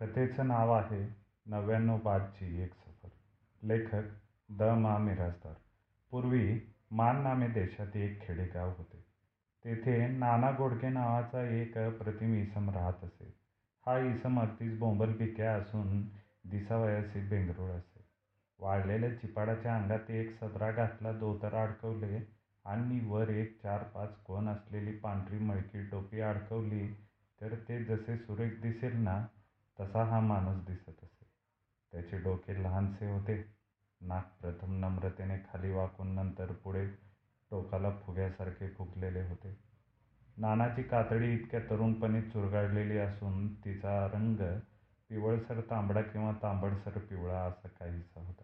कथेचं नाव आहे 99 बादची एक सफर. लेखक द मा मिरासदार. पूर्वी मान नामे देशात एक खेडेगाव होते. तेथे नाना गोडके नावाचा एक प्रतिम इसम राहत असे. हा इसम अगदीच बोंबलबिक्या असून दिसावयाचे बेंगरूळ असे. वाढलेल्या चिपाडाच्या अंगात एक सदरा घातला, दोतर अडकवले आणि वर एक 4-5 कोण असलेली पांढरी मळकी टोपी अडकवली तर ते जसे सुरेख दिसेल ना तसा हा माणूस दिसत असे. त्याचे डोके लहानसे होते. नाक प्रथम नम्रतेने खाली वाकून नंतर पुढे टोकाला फुग्यासारखे फुगलेले होते. नानाची कातडी इतक्या तरुणपणी चुरगाळलेली असून तिचा रंग पिवळसर तांबडा किंवा तांबडसर पिवळा असा काहीसा होता.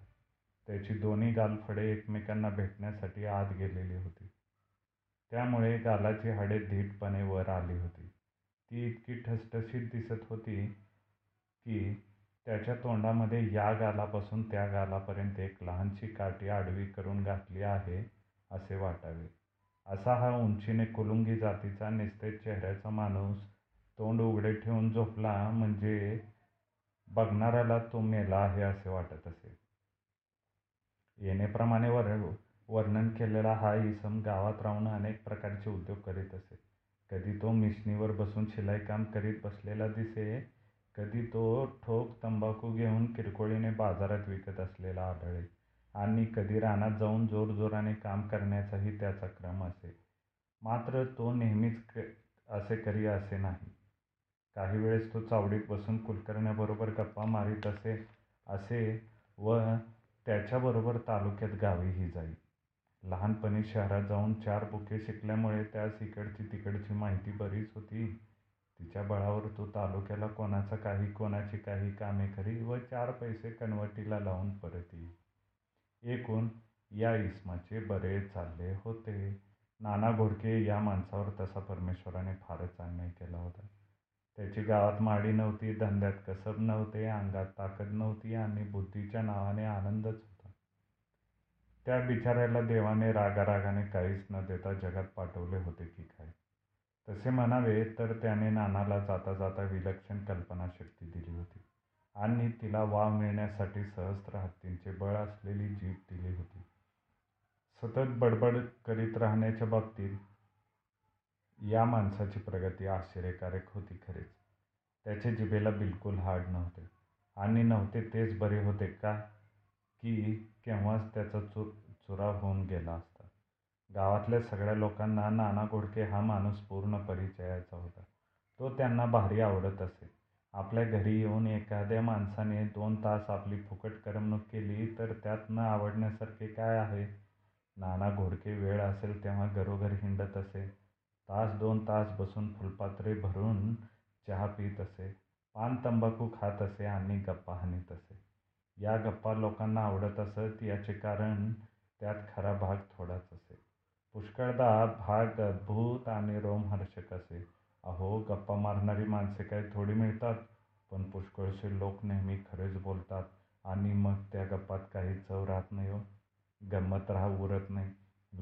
त्याची दोन्ही गालफडे एकमेकांना भेटण्यासाठी आत गेलेली होती, त्यामुळे गालाची हाडे धीटपणे वर आली होती. ती इतकी ठसठशीत दिसत होती की त्याच्या तोंडामध्ये या गालापासून त्या गालापर्यंत एक लहानशी काठी आडवी करून घातली आहे असे वाटावे. असा हा उंचीने कुलुंगी जातीचा निस्तेज चेहऱ्याचा माणूस तोंड उघडे ठेवून झोपला म्हणजे बघणाऱ्याला तो मेला आहे असे वाटत असे. येण्याप्रमाणे वर्णन केलेला हा इसम गावात राहून अनेक प्रकारचे उद्योग करीत असे. कधी तो मिशनीवर बसून शिलाईकाम करीत बसलेला दिसे, कधी तो ठोक तंबाखू घेऊन किरकोळीने बाजारात विकत असलेला आढळे आणि कधी रानात जाऊन जोरजोराने काम करण्याचाही त्याचा क्रम असे. मात्र तो नेहमीच असे करी असे नाही. काही वेळेस तो चावडीत बसून कुलकर्ण्याबरोबर गप्पा मारित असे व त्याच्याबरोबर तालुक्यात गावीही जाई. लहानपणी शहरात जाऊन 4 बुके शिकल्यामुळे त्यास इकडची तिकडची माहिती बरीच होती. तिच्या बळावर तो तालुक्याला कोणाची काही कामे करी व 4 पैसे कनवटीला लावून परत येई. एकूण या इसमाचे बरे चालले होते. नाना घोडके या माणसावर तसा परमेश्वराने फारच अन्याय केला होता. त्याची गावात माडी नव्हती, धंद्यात कसब नव्हते, अंगात ताकद नव्हती आणि बुद्धीच्या नावाने आनंदच होता. त्या बिचाऱ्याला देवाने रागारागाने काहीच न देता जगात पाठवले होते की काय. तसे म्हणावे तर त्याने नानाला जाता जाता विलक्षण कल्पनाशक्ती दिली होती आणि तिला वाव मिळण्यासाठी सहस्त्र हत्तींचे बळ असलेली जीभ दिली होती. सतत बडबड करीत राहण्याच्या बाबतीत या माणसाची प्रगती आश्चर्यकारक होती खरेच. त्याचे जिभेला बिलकुल हाड नव्हते आणि तेच बरे होते का की केव्हाच त्याचा चुरा होऊन गेला असता. गावातल्या सगळ्या लोकांना नाना घोडके हा माणूस पूर्ण परिचयाचा होता. तो त्यांना भारी आवडत असे. आपल्या घरी येऊन एखाद्या माणसाने 2 तास आपली फुकट करमणूक केली तर त्यात न आवडण्यासारखे काय आहे. नाना घोडके वेळ असेल तेव्हा घरोघर हिंडत असे. 1-2 तास बसून फुलपात्रे भरून चहा पीत असे, पान तंबाखू खात असे आणि गप्पा हाणीत असे. या गप्पा लोकांना आवडत असत याचे कारण त्यात खरा भाग थोडाच असे. पुष्कळदा भाग अद्भुत आणि रोमहर्षक असे. अहो, गप्पा मारणारी माणसे काही थोडी मिळतात, पण पुष्कळसे लोक नेहमी खरेच बोलतात आणि मग त्या गप्पात काही चव राहत नाही. गंमत उरत नाही.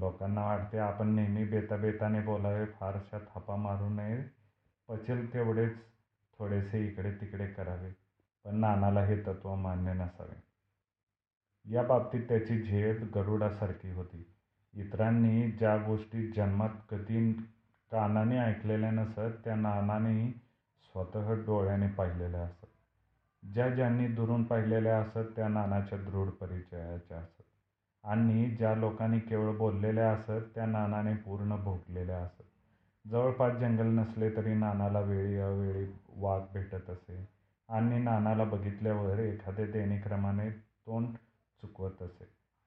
लोकांना वाटते आपण नेहमी बेताबेताने बोलावे, फारशा थापा मारू नये, पचेल तेवढेच थोडेसे इकडे तिकडे करावे. पण नानाला हे तत्त्व मान्य नसावे. या बाबतीत त्याची झेप गरुडासारखी होती. इतरांनी ज्या गोष्टी जन्मात कधी कानाने ऐकलेल्या नसत त्या नानाने स्वतः डोळ्याने पाहिलेल्या असत. ज्यांनी दुरून पाहिलेल्या असत त्या नानाच्या दृढ परिचयाच्या असत आणि ज्या लोकांनी केवळ बोललेल्या असत त्या नानाने पूर्ण भोगलेल्या असत. जवळपास जंगल नसले तरी नानाला वेळी अवेळी वाघ भेटत असे आणि नानाला बघितल्यावर एखाद्या देणेक्रमाने तोंड चुकवत असे.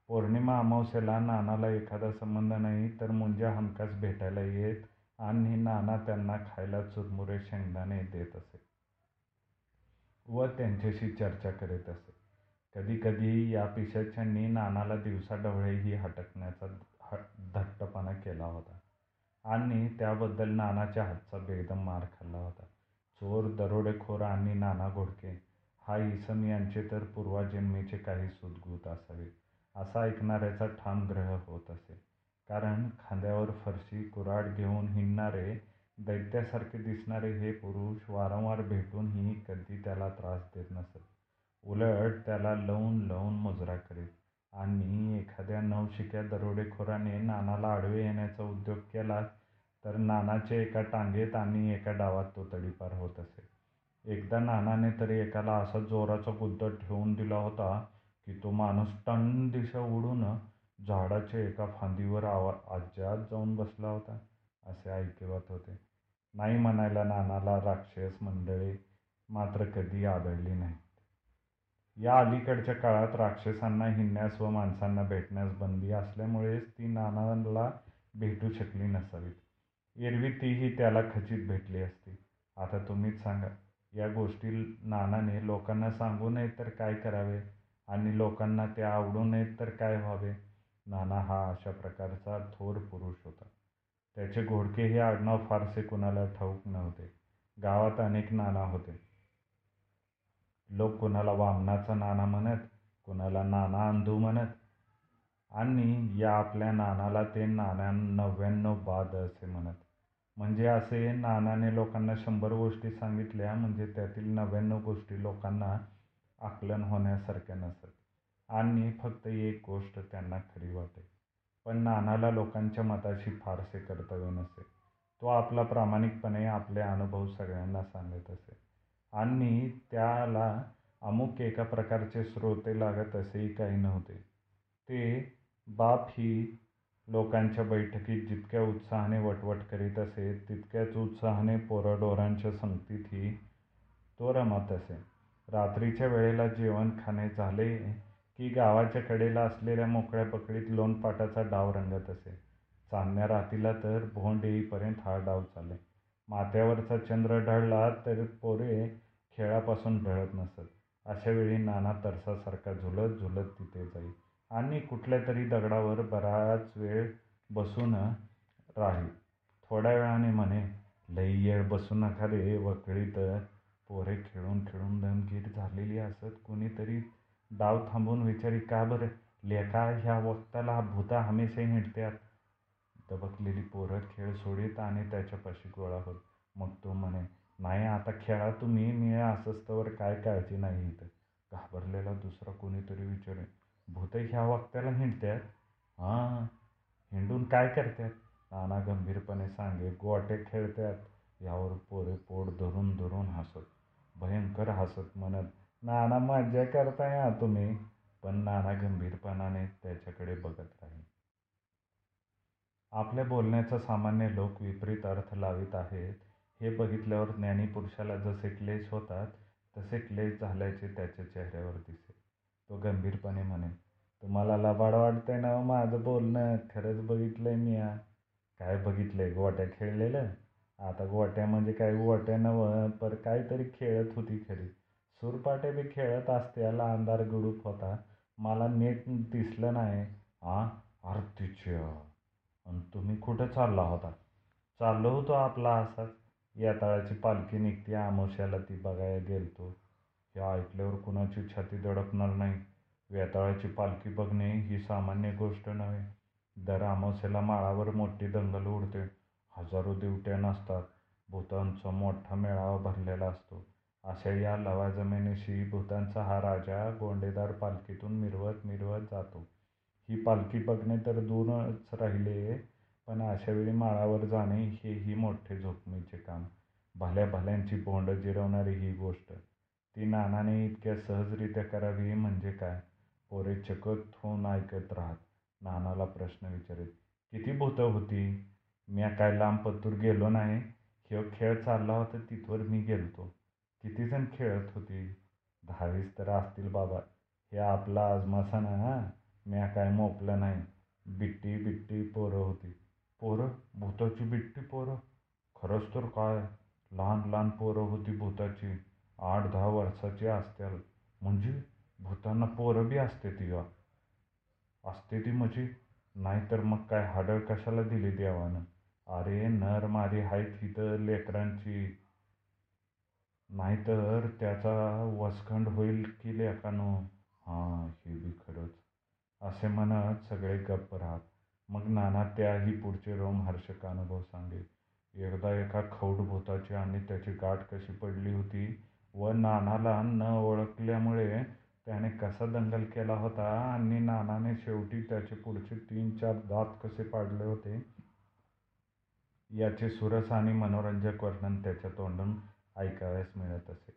पौर्णिमा अमावस्येला नानाला एखादा संबंध नाही तर मुंज्या हमखास भेटायला येत आणि नाना त्यांना खायला चुरमुरे शेंगदाणे देत असे व त्यांच्याशी चर्चा करीत असे. कधीकधी या पिशाच्यांनी नानाला दिवसाढवळेही हटकण्याचा धट्टपणा केला होता आणि त्याबद्दल नानाच्या हातचा बेदम मार खाल्ला होता. चोर, दरोडेखोर आणि नाना घोडके हा इसम यांचे तर पूर्वजन्मीचे काही सुदगुत असावे असा ऐकणाऱ्याचा ठाम ग्रह होत असे. कारण खांद्यावर फरशी कुऱ्हाड घेऊन हिंडणारे दैत्यासारखे दिसणारे हे पुरुष वारंवार भेटूनही कधी त्याला त्रास देत नसत, उलट त्याला लवून लवून मुजरा करीत. आणि एखाद्या नवशिक्या दरोडेखोराने नानाला आडवे येण्याचा उद्योग केला तर नानाचे एका टांगेत आणि एका डावात तो तडीपार होत असे. एकदा नानाने तरी एकाला असा जोराचा गुद्दा ठेवून दिला होता की तो माणूस टण दिशा उडून झाडाच्या एका फांदीवर आज्यात जाऊन बसला होता, असे ऐकिवत होते. नाही म्हणायला नानाला राक्षस मंडळी मात्र कधी आदळली नाहीत. या अलीकडच्या काळात राक्षसांना हिंडण्यास व माणसांना भेटण्यास बंदी असल्यामुळेच ती नानाला भेटू शकली नसावीत, एरवी तीही त्याला खचित भेटली असती. आता तुम्हीच सांगा, या गोष्टी नानाने लोकांना सांगू नये तर काय करावे आणि लोकांना ते आवडू नयेत तर काय व्हावे. नाना हा अशा प्रकारचा थोर पुरुष होता. त्याचे घोडके हे आडनाव फारसे कुणाला ठाऊक नव्हते. गावात अनेक नाना होते. लोक कुणाला वामनाचा नाना म्हणत, कुणाला नाना अंधू म्हणत, आणि या आपल्या नानाला ते नाना 99 बाद असे म्हणत. म्हणजे असे नानाने लोकांना 100 गोष्टी सांगितल्या म्हणजे त्यातील 99 गोष्टी लोकांना आकलन होण्यासारख्या नसत आणि फक्त एक गोष्ट त्यांना खरी वाटे. पण नानाला लोकांच्या मताशी फारसे कर्तव्य नसे. तो आपला प्रामाणिकपणे आपले अनुभव सगळ्यांना सांगत असे आणि त्याला अमुक एका प्रकारचे श्रोते लागत असेही काही नव्हते. ते बाप ही लोकांच्या बैठकीत जितक्या उत्साहाने वटवट करीत असे तितक्याच उत्साहाने पोराडोरांच्या संगतीतही तो रमत असे. रात्रीच्या वेळेला जेवण खाणे झाले की गावाच्या कडेला असलेल्या मोकळ्या पकडीत लोणपाटाचा डाव रंगत असे. चांदण्या रात्रीला तर भोंड येईपर्यंत हा डाव चाले. माथ्यावरचा चंद्र ढळला तर पोरे खेळापासून ढळत नसत. अशा वेळी नाना तरसासारखा झुलत झुलत तिथे जाई आणि कुठल्या तरी दगडावर बराच वेळ बसून राही. थोड्या वेळाने म्हणे, लई येळ बसू नका रे, वकळीत पोरे खेळून खेळून दमगीर झालेली असत. कुणीतरी डाव थांबून विचारी, का बरं लेका ह्या वक्ताला भूता हमेशा हिंडत्यात. दबकलेली पोरं खेळ सोडीत आणि त्याच्यापाशी गोळा होत. मग तो म्हणे, नाही आता खेळा तुम्ही, मी असस्तवर काय काळजी नाही. इथं घाबरलेला दुसरा कोणीतरी विचारे, भूत ह्या वक्त्याला हिंडत्यात? हां, हिंडून काय करतात? नाना गंभीरपणे सांगे, गोटे खेळतात. यावर पोरे पोट धरून धरून हसत, भयंकर हसत, म्हणत, नाना मज्जा करताय हा तुम्ही. पण नाना गंभीरपणाने त्याच्याकडे बघत राहील. आपल्या बोलण्याचा सामान्य लोक विपरीत अर्थ लावित आहेत हे बघितल्यावर ज्ञानीपुरुषाला जसे क्लेश होतात तसे क्लेश झाल्याचे त्याच्या चेहऱ्यावर दिसे. तो गंभीरपणे म्हणे, तुम्हाला लबाड वाटतंय ना माझं बोलणं? खरंच बघितलंय मी. या काय बघितलंय? गोट्या खेळलेलं. आता गोट्या म्हणजे काय गोट्या नवं, पर काहीतरी खेळत होती खरी. सुरपाटे बी खेळत असते. याला अंधार गुडूप होता, मला नीट दिसलं नाही. हां, आरतीच्या. आणि तुम्ही कुठं चालला होता? चाललो होतो आपला असाच, याताळाची पालखी निघते आमोश्याला, ती बघायला गेलतो. हे ऐकल्यावर कुणाची छाती दडपणार नाही. याताळाची पालखी बघणे ही सामान्य गोष्ट नव्हे. दर आमोश्याला माळावर मोठी दंगल उडते. हजारो दिवट्या नसतात, भूतांचा मोठा मेळावा भरलेला असतो. अशा या लवाजमिनीशी भूतांचा हा राजा गोंडेदार पालखीतून मिरवत मिरवत जातो. ही पालखी बघणे तर दूरच राहिले, पण अशावेळी माळावर जाणे हेही मोठे जोखमीचे काम. भल्या भल्यांची भोंड जिरवणारी ही गोष्ट ती नानाने इतक्या सहजरित्या करावी म्हणजे काय? पोरे चकत होऊन ऐकत राहत. नानाला प्रश्न विचारित, किती भूतं होती? मी काय लांब पत्तूर गेलो नाही. हे खेळ चालला होता तिथवर मी गेलतो. किती जण खेळत होती? 10-20 तर असतील बाबा. हे आपला आजमासा ना हा, म्या काय मोपलं नाही. बिट्टी बिट्टी पोरं होती. पोरं? भूताची बिट्टी पोरं? खरंच तर काय, लहान लहान पोरं होती भूताची, 8-10 वर्षाची असतील. म्हणजे भूतांना पोरं बी असते ती गा असते ती म्हणजे? नाहीतर मग काय हाडळ कशाला दिली देवानं? अरे नर मारी आहेत ही तर लेकरांची, नाहीतर त्याचा वसखंड होईल की लेकानो. हां, हे बी खरंच, असे म्हणत सगळे गप्प राहत. मग नाना त्याही पुढचे रोमहर्षक अनुभव सांगे. एकदा एका खवडभुताची आणि त्याची गाठ कशी पडली होती व नानाला न ओळखल्यामुळे त्याने कसा दंगल केला होता आणि नानाने शेवटी त्याचे पुढचे 3-4 दात कसे पाडले होते याचे सुरस आणि मनोरंजक वर्णन त्याच्या तोंडून ऐकावयास मिळत असे.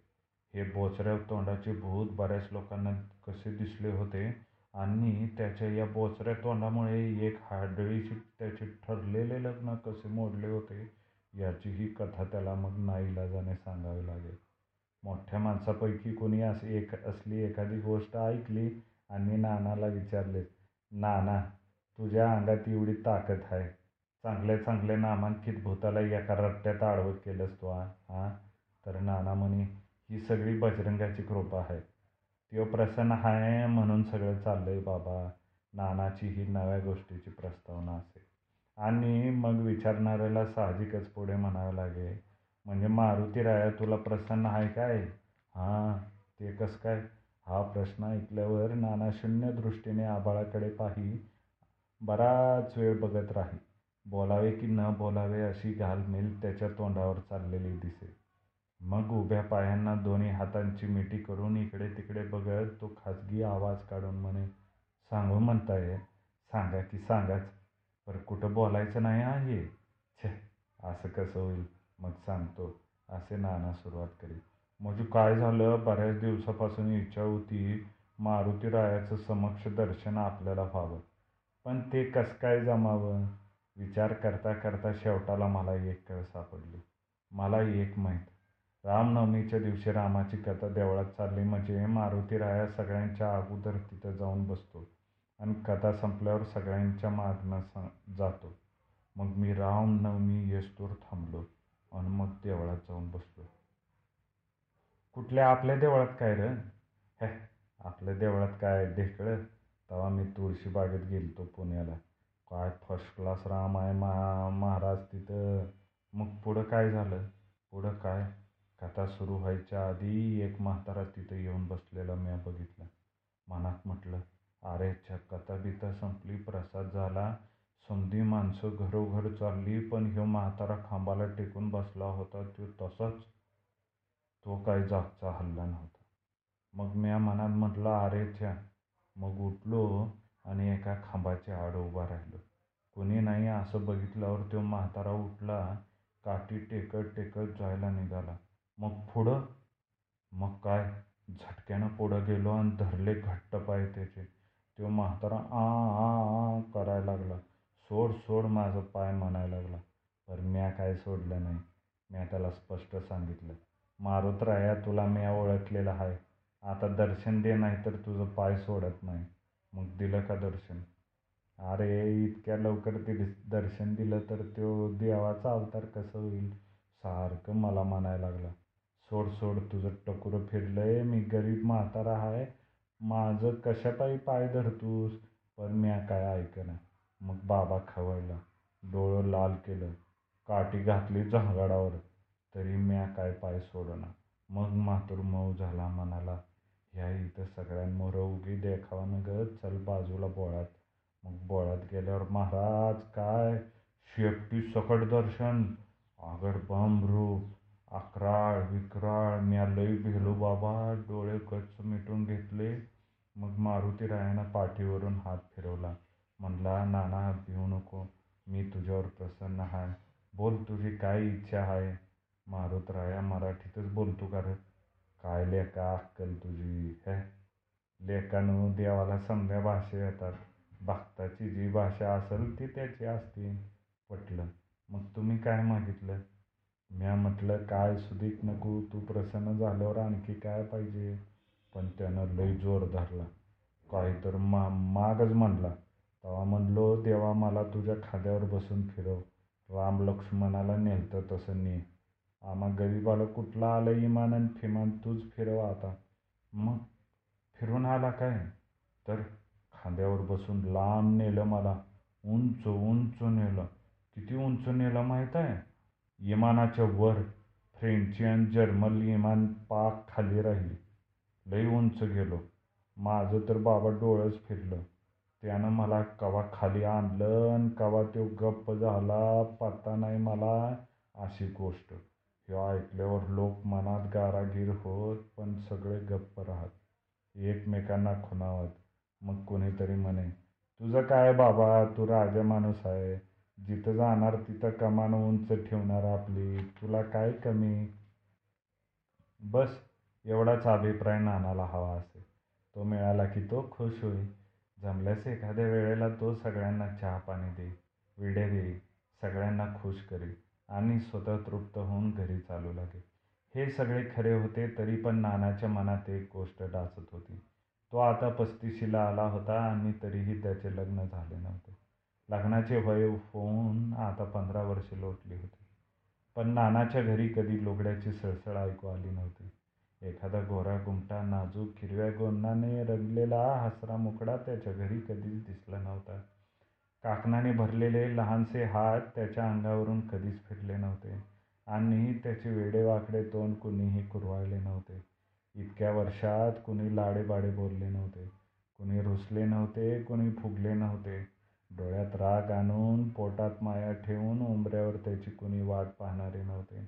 हे बोचऱ्या तोंडाचे भूत बऱ्याच लोकांना कसे दिसले होते आणि त्याच्या या बोचऱ्या तोंडामुळे एक हाडळीशी त्याचे ठरलेले लग्न कसे मोडले होते याची ही कथा त्याला मग नाईलाजाने सांगावी लागेल. मोठ्या माणसापैकी कोणी असली एखादी गोष्ट ऐकली आणि नानाला विचारले, नाना तुझ्या अंगात एवढी ताकद आहे, चांगल्या चांगल्या नामांकित भूताला एका रट्ट्यात आडवं केलंस तो हां? तर नाना म्हणे, ही सगळी बजरंगाची कृपा आहे, तो प्रसन्न आहे म्हणून सगळं चाललंय बाबा. नानाची ही नव्या गोष्टीची प्रस्तावना असे आणि मग विचारणाऱ्याला साहजिकच पुढे म्हणावं लागेल, म्हणजे मारुतीराया तुला प्रसन्न आहे काय? हां, ते कसं काय? हा प्रश्न ऐकल्यावर नाना शून्य दृष्टीने आबाळाकडे पाही बराच वेळ बघत राही. बोलावे की न बोलावे अशी घालमेल त्याच्या तोंडावर चाललेली दिसे. मग उभ्या पायांना दोन्ही हातांची मिठी करून इकडे तिकडे बघत तो खाजगी आवाज काढून म्हणे, सांगू म्हणताय? सांगा की सांगाच, पर कुठं बोलायचं नाही आहे. छे, असं कसं होईल, मग सांगतो असे नाना सुरुवात करी. म्हणजे काय झालं, बऱ्याच दिवसापासून इच्छा होती मारुतीरायाचं समक्ष दर्शन आपल्याला व्हावं, पण ते कसं काय जमावं. विचार करता करता शेवटाला मला एक कळ सापडली. मला एक माहीत, रामनवमीच्या दिवशी रामाची कथा देवळात चालली म्हणजे मारुतीराया सगळ्यांच्या अगोदर तिथं जाऊन बसतो आणि कथा संपल्यावर सगळ्यांच्या मागणं जातो. मग मी रामनवमी येस्तोवर थांबलो आणि मग देवळात जाऊन बसलो. कुठल्या आपल्या देवळात काय रे? हे आपल्या देवळात काय ढेकळं, तेव्हा मी तुळशी बागेत गेलो पुण्याला. काय फर्स्ट क्लास राम आहे महाराज तिथं. मग पुढं काय झालं? पुढं काय, कथा सुरू व्हायच्या आधी एक म्हातारा तिथे येऊन बसलेला मी बघितला. मनात म्हटलं, अरे छा, कथा बिथा संपली, प्रसाद झाला, समधी माणसं घरोघर चालली, पण ह्यो म्हातारा खांबाला टेकून बसला होता तो तसाच, तो काय जागचा हल्ला नव्हता. मग मी मनात म्हटलं, अरे छा. मग उठलो आणि एका खांबाच्या आड उभा राहिलो. कोणी नाही असं बघितल्यावर तो म्हातारा उठला, काठी टेकत टेकत जायला निघाला. मग पुढं? मग काय, झटक्यानं पुढं गेलो आणि धरले घट्ट पाय त्याचे. तो म्हातारा आ आ आ करायला लागला, सोड सोड माझा पाय म्हणायला लागला. पर म्या काय सोडलं नाही. म्या त्याला स्पष्ट सांगितलं, मारुतराया तुला म्या ओळखलेला आहे, आता दर्शन दे नाहीतर तुझं पाय सोडत नाही. मग दिलं का दर्शन? अरे इतक्या लवकर ते दर्शन दिलं तर तो देवाचा अवतार कसं होईल, सारखं मला म्हणायला लागला. सोड सोड, तुझं टकुरं फिरलंय, मी गरीब म्हातारा आहे, माझं कशापायी पाय धरतूस. पण मी काय ऐकलं. मग बाबा खवळला, डोळं लाल केलं, काठी घातली झांगाडावर, तरी मी काय पाय सोडना. मग म्हातूर मऊ झाला, म्हणाला, ह्या इथं सगळ्यांमोरं उगी देखावानं ग, चल बाजूला बोळात. मग बोळात गेल्यावर महाराज काय शेपटी सकट दर्शन, आगर बमरूप, अकराळ विक्राळ. म्या लई भेलो बाबा, डोळे कच्च मिटून घेतले. मग मारुतीरायानं पाठीवरून हात फिरवला, म्हणला, नाना भिऊ नको, मी तुझ्यावर प्रसन्न आहे, बोल तुझी काय इच्छा आहे. मारुतराया मराठीतच बोलतो, कारण काय लेका अक्कल तुझी है, लेकानू देवाला समध्या भाषा येतात, भक्ताची जी भाषा असेल ती त्याची असते. पटलं. मग तुम्ही काय मागितलं? म्या म्हटलं, काय सुधीक नको, तू प्रसन्न झाल्यावर आणखी काय पाहिजे. पण त्यानं लई जोर धरला, काय तर मागच म्हणला. तेव्हा म्हणलो, देवा मला तुझ्या खाद्यावर बसून फिरव, राम लक्ष्मणाला नेलतं तसं ने, आम्हा गरीबाला कुठला आलं इमान आणि फिमान, तूच फिरव आता. मग फिरून आला काय? तर खांद्यावर बसून लांब नेलं, मला उंच उंच नेलं. किती उंच नेला माहीत आहे? इमानाच्या वर. फ्रेंची आणि जर्मन इमान पाक खाली राहिली, लई उंच गेलो. माझं तर बाबा डोळंच फिरलं. त्यानं मला कवा खाली आणलं आणि कवा तो गप्प झाला, पत्ता नाही मला अशी गोष्ट. हे ऐकल्यावर लोक मनात गारागीर होत पण सगळे गप्प राहत, एकमेकांना खुणावत. मग कोणीतरी म्हणे, तुझं काय बाबा, तू राजा माणूस आहे, जिथं जाणार तिथं कमान उंच ठेवणार आपली, तुला काय कमी. बस एवढाच अभिप्राय नानाला हवा असे, तो मिळाला की तो खुश होई. जमल्यास एखाद्या वेळेला तो सगळ्यांना चहा पाणी दे, विड्या देई, सगळ्यांना खुश करी आणि स्वतः तृप्त होऊन घरी चालू लागे. हे सगळे खरे होते, तरी पण नानाच्या मनात एक गोष्ट डाचत होती. तो आता 35ला आला होता आणि तरीही त्याचे लग्न झाले नव्हते. लग्नाचे वय होऊन आता 15 वर्षे लोटली होती, पण नानाच्या घरी कधी लुगड्याची सळसळ ऐकू आली नव्हती. एखादा गोरा गुमटा नाजूक हिरव्या गोंदाने रंगलेला हसरा मुकडा त्याच्या घरी कधीच दिसला नव्हता. काकणाने भरलेले लहानसे हात त्याच्या अंगावरून कधीच फिरले नव्हते आणि त्याचे वेडेवाकडे तोंड कुणीही कुरवाळले नव्हते. इतक्या वर्षात कुणी लाडेबाडे बोलले नव्हते, कुणी रुसले नव्हते, कुणी फुगले नव्हते. डोळ्यात राग आणून पोटात माया ठेवून उंबऱ्यावर त्याची कुणी वाट पाहणारे नव्हते.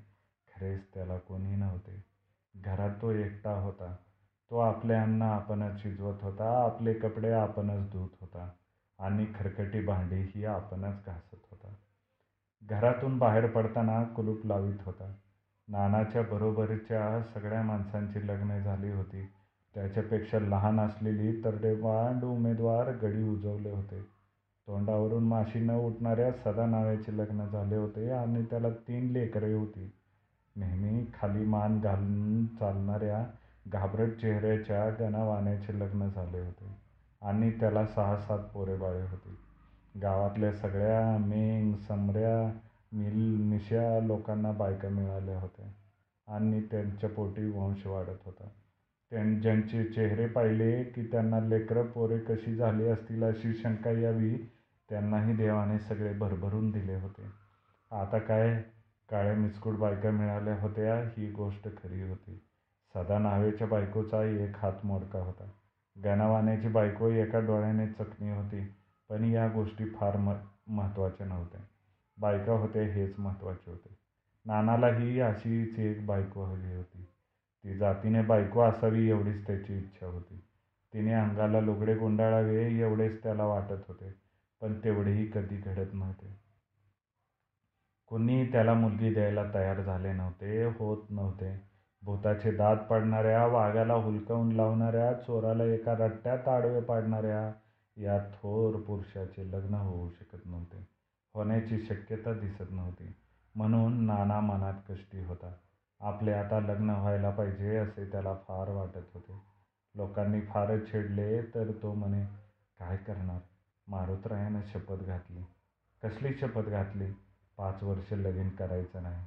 खरेच त्याला कोणी नव्हते. घरात तो एकटा होता. तो आपले अन्न आपणच शिजवत होता, आपले कपडे आपणच धुत होता आणि खरकटी भांडी ही आपणच घासत होता. घरातून बाहेर पडताना कुलूप लावित होता. नानाच्या बरोबरच्या सगळ्या माणसांची लग्ने झाली होती. त्याच्यापेक्षा लहान असलेली तरडेवांड उमेदवार गडी उजवले होते. तोंडावरून माशी न उठणाऱ्या सदा नावाचे लग्न झाले होते आणि त्याला 3 लेकरे होती. नेहमी खाली मान घालून चालणाऱ्या घाबरट चेहऱ्याच्या गणावाण्याचे लग्न झाले होते आणि त्याला 6-7 पोरेबाळे होती. गावातल्या सगळ्या मेंग समऱ्या मिलमिशा लोकांना बायका मिळाल्या होत्या आणि त्यांच्या पोटी वंश वाढत होता. ज्यांचे चेहरे पाहिले की त्यांना लेकरं पोरे कशी झाली असतील अशी शंका यावी, त्यांनाही देवाने सगळे भरभरून दिले होते. आता काय काळ्या मिचकूट बायका मिळाल्या होत्या, ही गोष्ट खरी होती. सदा नावेच्या बायकोचा एक हात मोडका होता. गणावाण्याची बायको एका डोळ्याने चकणी होती, पण या गोष्टी फार महत्त्वाच्या नव्हत्या. बायका होत्या हेच महत्त्वाचे होते. नानालाही अशीच एक बायको हवी होती. ती जातीने बायको असावी एवढीच त्याची इच्छा होती. तिने अंगाला लुगडे गुंडाळावे एवढेच त्याला वाटत होते, पण तेवढेही कधी घडत नव्हते. कोणी त्याला मुलगी द्यायला तयार झाले नव्हते, होत नव्हते. भूताचे दात पाडणाऱ्या, वाघाला हुलकावून लावणाऱ्या, चोराला एका रट्ट्यात आडवे पाडणाऱ्या या थोर पुरुषाचे लग्न होऊ शकत नव्हते, होण्याची शक्यता दिसत नव्हती. म्हणून नाना मनात कष्टी होता. आपले आता लग्न व्हायला पाहिजे असे त्याला फार वाटत होते. लोकांनी फारच छेडले तर तो म्हणे, काय करणार, मारुतरायानं शपथ घातली. कसली शपथ घातली? 5 वर्ष लगीन करायचं नाही,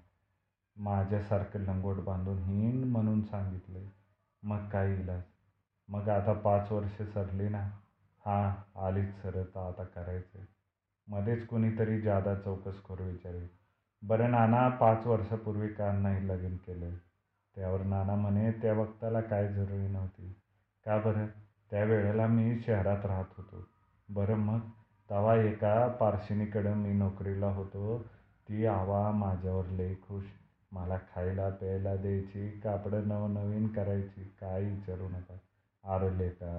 माझ्यासारखं लंगोट बांधून हिंड म्हणून सांगितले. मग काय इलाज? मग आता 5 वर्ष सरली ना, हां आलीच सरत, आता करायचं. मध्येच कुणीतरी जादा चौकसखोर विचारे, बरं नाना 5 वर्षापूर्वी का नाही लगीन केलं? त्यावर नाना म्हणे, त्या वक्ताला काय जरुरी नव्हती. का बरं? त्यावेळेला मी शहरात राहत होतो. बरं मग? तवा एका पारशिनीकडं मी नोकरीला होतो. ती आवा माझ्यावर लई खुश, मला खायला प्यायला द्यायची, कापडं नवनवीन करायची, काय विचारू नका. आरं लेका,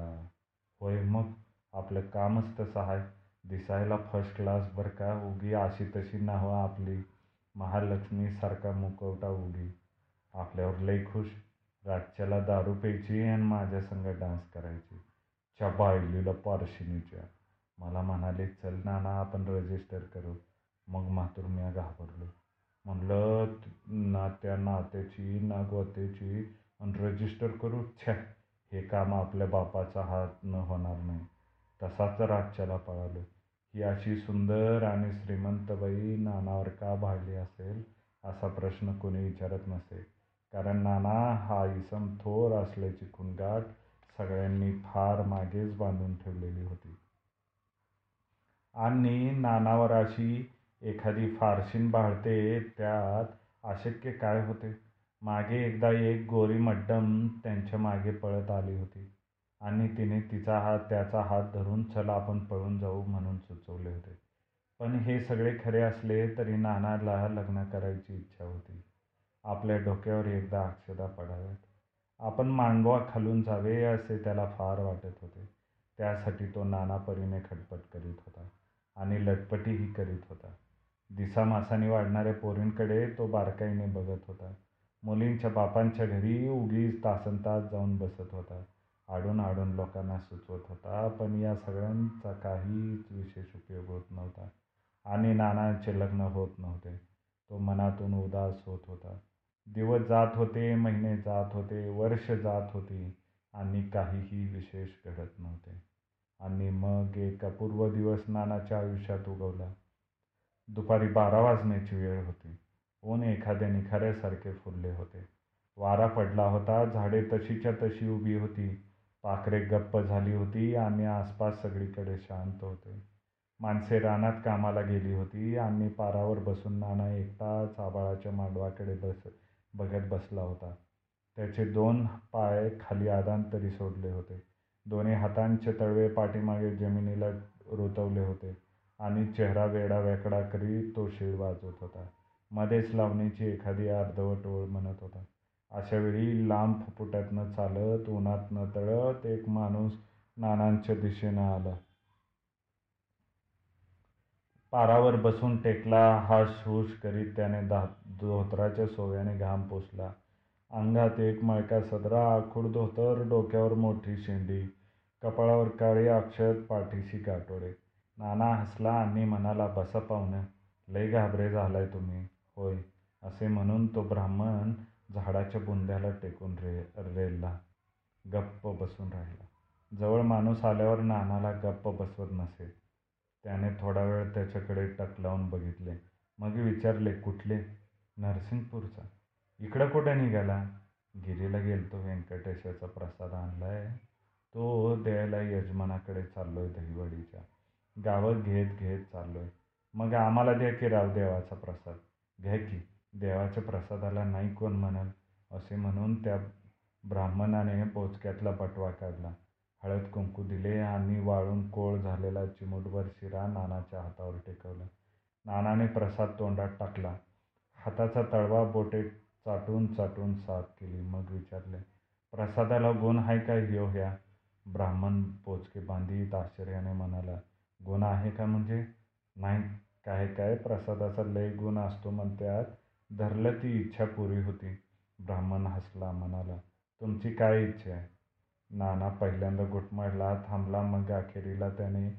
होय मग आपलं कामच तसं आहे. दिसायला फर्स्ट क्लास बरं का, उगी अशी तशी नावं आपली, महालक्ष्मीसारखा मुकवटा उगी. आपल्यावर लई खुश, रातच्याला दारू प्यायची आणि माझ्यासंग डान्स करायची. च्या बायलीला पारशिनीच्या. मला म्हणाले, चल नाना आपण रजिस्टर करू. मग म्हातुरम्या घाबरलो, म्हणलं ना त्या नात्याची ना गोत्याची, आणि रजिस्टर करू, छ्या हे काम आपल्या बापाचा हात न होणार नाही. तसाच राज्याला पळालो. ही अशी सुंदर आणि श्रीमंतबाई नानावर का भाडली असेल असा प्रश्न कोणी विचारत नसे, कारण नाना हा इसम थोर असल्याची खुणगाट सगळ्यांनी फार मागेच बांधून ठेवलेली होती. आणि नानावर अशी एखादी फारशीन बाळते, त्यात अशक्य काय होते. मागे एकदा एक गोरी मड्डम त्यांच्या मागे पळत आली होती आणि तिने तिचा हात त्याचा हात धरून चला आपण पळून जाऊ म्हणून सुचवले होते, पण हे सगळे खरे असले तरी नानाला लग्न करायची इच्छा होती. आपल्या डोक्यावर एकदा अक्षदा पडाव्यात, आपण मांडवा खालून जावे असे त्याला फार वाटत होते. त्यासाठी तो नाना परीने खटपट करीत होता आणि लटपटीही करीत होता. दिसामासाने वाढणाऱ्या पोरींकडे तो बारकाईने बघत होता. मुलींच्या बापांच्या घरी उगीच तासनतास जाऊन बसत होता, आडून आडून लोकांना सुचवत होता, पण या सगळ्यांचा काहीच विशेष उपयोग होत नव्हता आणि नानाचे लग्न होत नव्हते. तो मनातून उदास होत होता. दिवस जात होते, महिने जात होते, वर्ष जात होती आणि काहीही विशेष घडत नव्हते. आणि मग एक अपूर्व दिवस नानाच्या आयुष्यात उगवला. दुपारी 12 वाजण्याची वेळ होती. ऊन एखाद्या निखाऱ्यासारखे फुलले होते. वारा पडला होता. झाडे तशीच्या तशी उभी होती. पाखरे गप्प झाली होती आणि आसपास सगळीकडे शांत होते. माणसे रानात कामाला गेली होती आणि पारावर बसून नाना एकटाच आबाळाच्या मांडवाकडे बघत बसला होता. त्याचे 2 पाय खाली आदांतरी सोडले होते. दोन्ही हातांचे तळवे पाठीमागे जमिनीला रोतवले होते आणि चेहरा वेडावेकडा करीत तो शीळ वाजवत होता. मध्येच लावणीची एखादी अर्धवट ओळ म्हणत होता. अशावेळी लांब फुपुट्यातनं चालत, उन्हात न तळत एक माणूस नानांच्या दिशेनं आला. पारावर बसून टेकला. हाशहूश करीत त्याने धोतराच्या सोव्याने घाम पुसला. अंगात एक मळका सदरा, आखूड धोतर, डोक्यावर मोठी शेंडी, कपाळावर काळी अक्षत, पाठीशी काटोडे. नाना हसला आणि म्हणाला, बसा पाहुण्या, लय घाबरे झालाय तुम्ही होय. असे म्हणून तो ब्राह्मण झाडाच्या बुंद्याला टेकून रेलला गप्प बसून राहिला. जवळ माणूस आल्यावर नानाला गप्प बसवत नसे. त्याने थोडा वेळ त्याच्याकडे टक लावून बघितले. मग विचारले, कुठले? नरसिंगपूरचा. इकडं कुठे निघाला? गिरीला गेलतो, व्यंकटेशाचा प्रसाद आणलाय, तो द्यायला यजमानाकडे चाललोय. दहीवडीच्या गावात घेत घेत चाललोय. मग आम्हाला द्या की राव देवाचा प्रसाद. घ्या की, देवाच्या प्रसादाला नाही कोण म्हणाल. असे म्हणून त्या ब्राह्मणाने पोचक्यातला बटवा काढला. हळद कुंकू दिले आणि वाळून कोळ झालेला चिमूटभर शिरा नानाच्या हातावर टेकवला. नानाने प्रसाद तोंडात टाकला. हाताचा तळवा बोटे चाटून चाटून साफ केली. मग विचारले, प्रसादाला गुण आहे का ह्यो? ह्या ब्राह्मण पोचके बांधीत आश्चर्याने म्हणाला, गुण आहे का म्हणजे? नाही, काय काय प्रसादाचा लय गुण असतो म्हणत्यात. धरलं ती इच्छा पुरी होती. ब्राह्मण हसला, म्हणाला, तुमची काय इच्छा आहे? नाना पहिल्यांदा गुटमळला, थांबला. मग अखेरीला त्याने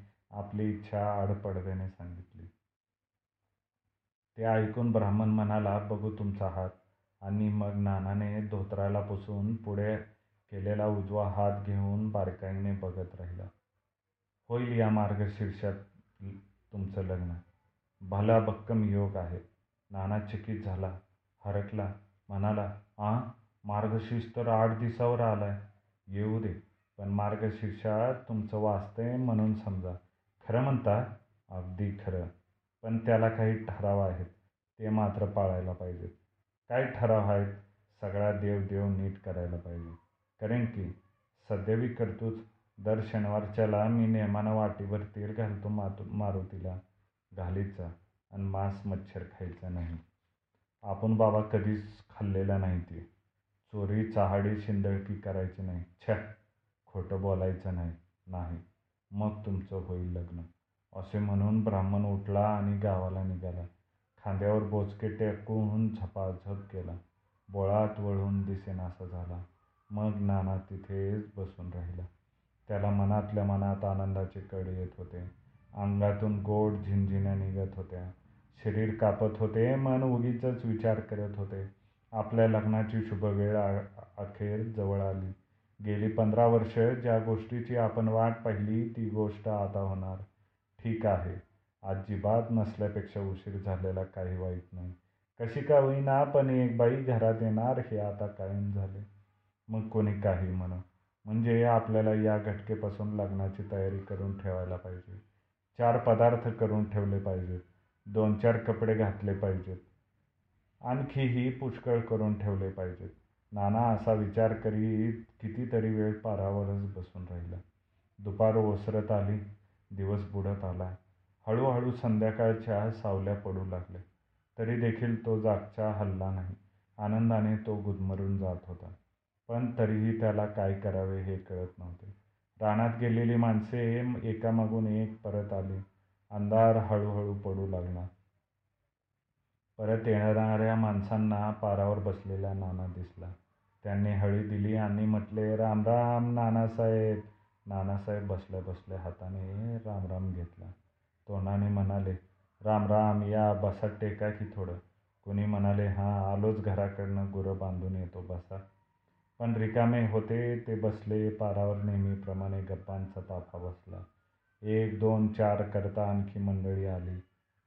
आपली इच्छा आडपडद्याने सांगितली. ते ऐकून ब्राह्मण म्हणाला, बघू तुमचा हात. आणि मग नानाने धोतराला पुसून पुढे केलेला उजवा हात घेऊन बारकाईने बघत राहिला. होईल या मार्गशीर्षात तुमचं लग्न. भला भक्कम योग आहे. नाना चकित झाला, हरकला, म्हणाला, हां, मार्गशीर्ष तर 8 दिवसावर आलाय. येऊ दे, पण मार्गशीर्षात तुमचं वास्तव म्हणून समजा. खरं म्हणता? अगदी खरं, पण त्याला काही ठराव आहेत, ते मात्र पाळायला पाहिजेत. काय ठराव आहेत? सगळा देवदेव नीट करायला पाहिजे. करेन की, सदैवी करतोच. दर शनिवारच्याला मी नेमानं वाटीवर तेल घालतो. मारुतीला घालीचा आणि मांस मच्छर खायचा नाही. आपण बाबा कधीच खाल्लेला नाही ते. चोरी चहाडी शिंदळकी करायची नाही. छ्या, खोटं बोलायचं नाही. नाही, मग तुमचं होईल लग्न. असे म्हणून ब्राह्मण उठला आणि गावाला निघाला. खांद्यावर बोचके टेकून झपाझप केला. बोळात वळून दिसेनासा झाला. मग नाना तिथेच बसून राहिला. त्याला मनातल्या मनात आनंदाचे कड येत होते. अंगातून गोड झिंजिण्या निघत होत्या. शरीर कापत होते. मन उगीच विचार करत होते. आपल्या लग्नाची शुभ वेळ अखेर जवळ आली. गेली 15 वर्ष ज्या गोष्टीची आपण वाट पाहिली ती गोष्ट आता होणार. ठीक आहे, अजिबात नसल्यापेक्षा उशीर झालेला काही वाईट नाही. कशी का होईना, पण एक बाई घरात येणार हे आता कायम झाले. मग कोणी काही म्हणो, म्हणजे आपल्याला या घटकेपासून लग्नाची तयारी करून ठेवायला पाहिजे. 4 पदार्थ करून ठेवले पाहिजेत, 2-4 कपडे घातले पाहिजेत, आणखीही पुष्कळ करून ठेवले पाहिजेत. नाना असा विचार करीत कितीतरी वेळ पारावरच बसून राहिला. दुपार ओसरत आली. दिवस बुडत आला. हळूहळू संध्याकाळच्या सावल्या पडू लागल्या, तरी देखील तो जागच्या हलला नाही. आनंदाने तो गुदमरून जात होता, पण तरीही त्याला काय करावे हे कळत नव्हते. रानात गेलेली माणसे एकामागून एक परत आली. अंधार हळूहळू पडू लागला. परत येणाऱ्या माणसांना पारावर बसलेला नाना दिसला. त्यांनी हळी दिली आणि म्हटले, राम राम नानासाहेब. नानासाहेब बसल्या बसल्या हाताने रामराम घेतला. तोंडाने म्हणाले, राम राम, या बसा, टेका की थोडं. कोणी म्हणाले, हां आलोच, घराकडनं गुरं बांधून येतो, बसा. पण रिकामे होते ते बसले. पारावर नेहमीप्रमाणे गप्पांचा ताफा बसला. 1, 2, 4 करता आणखी मंडळी आली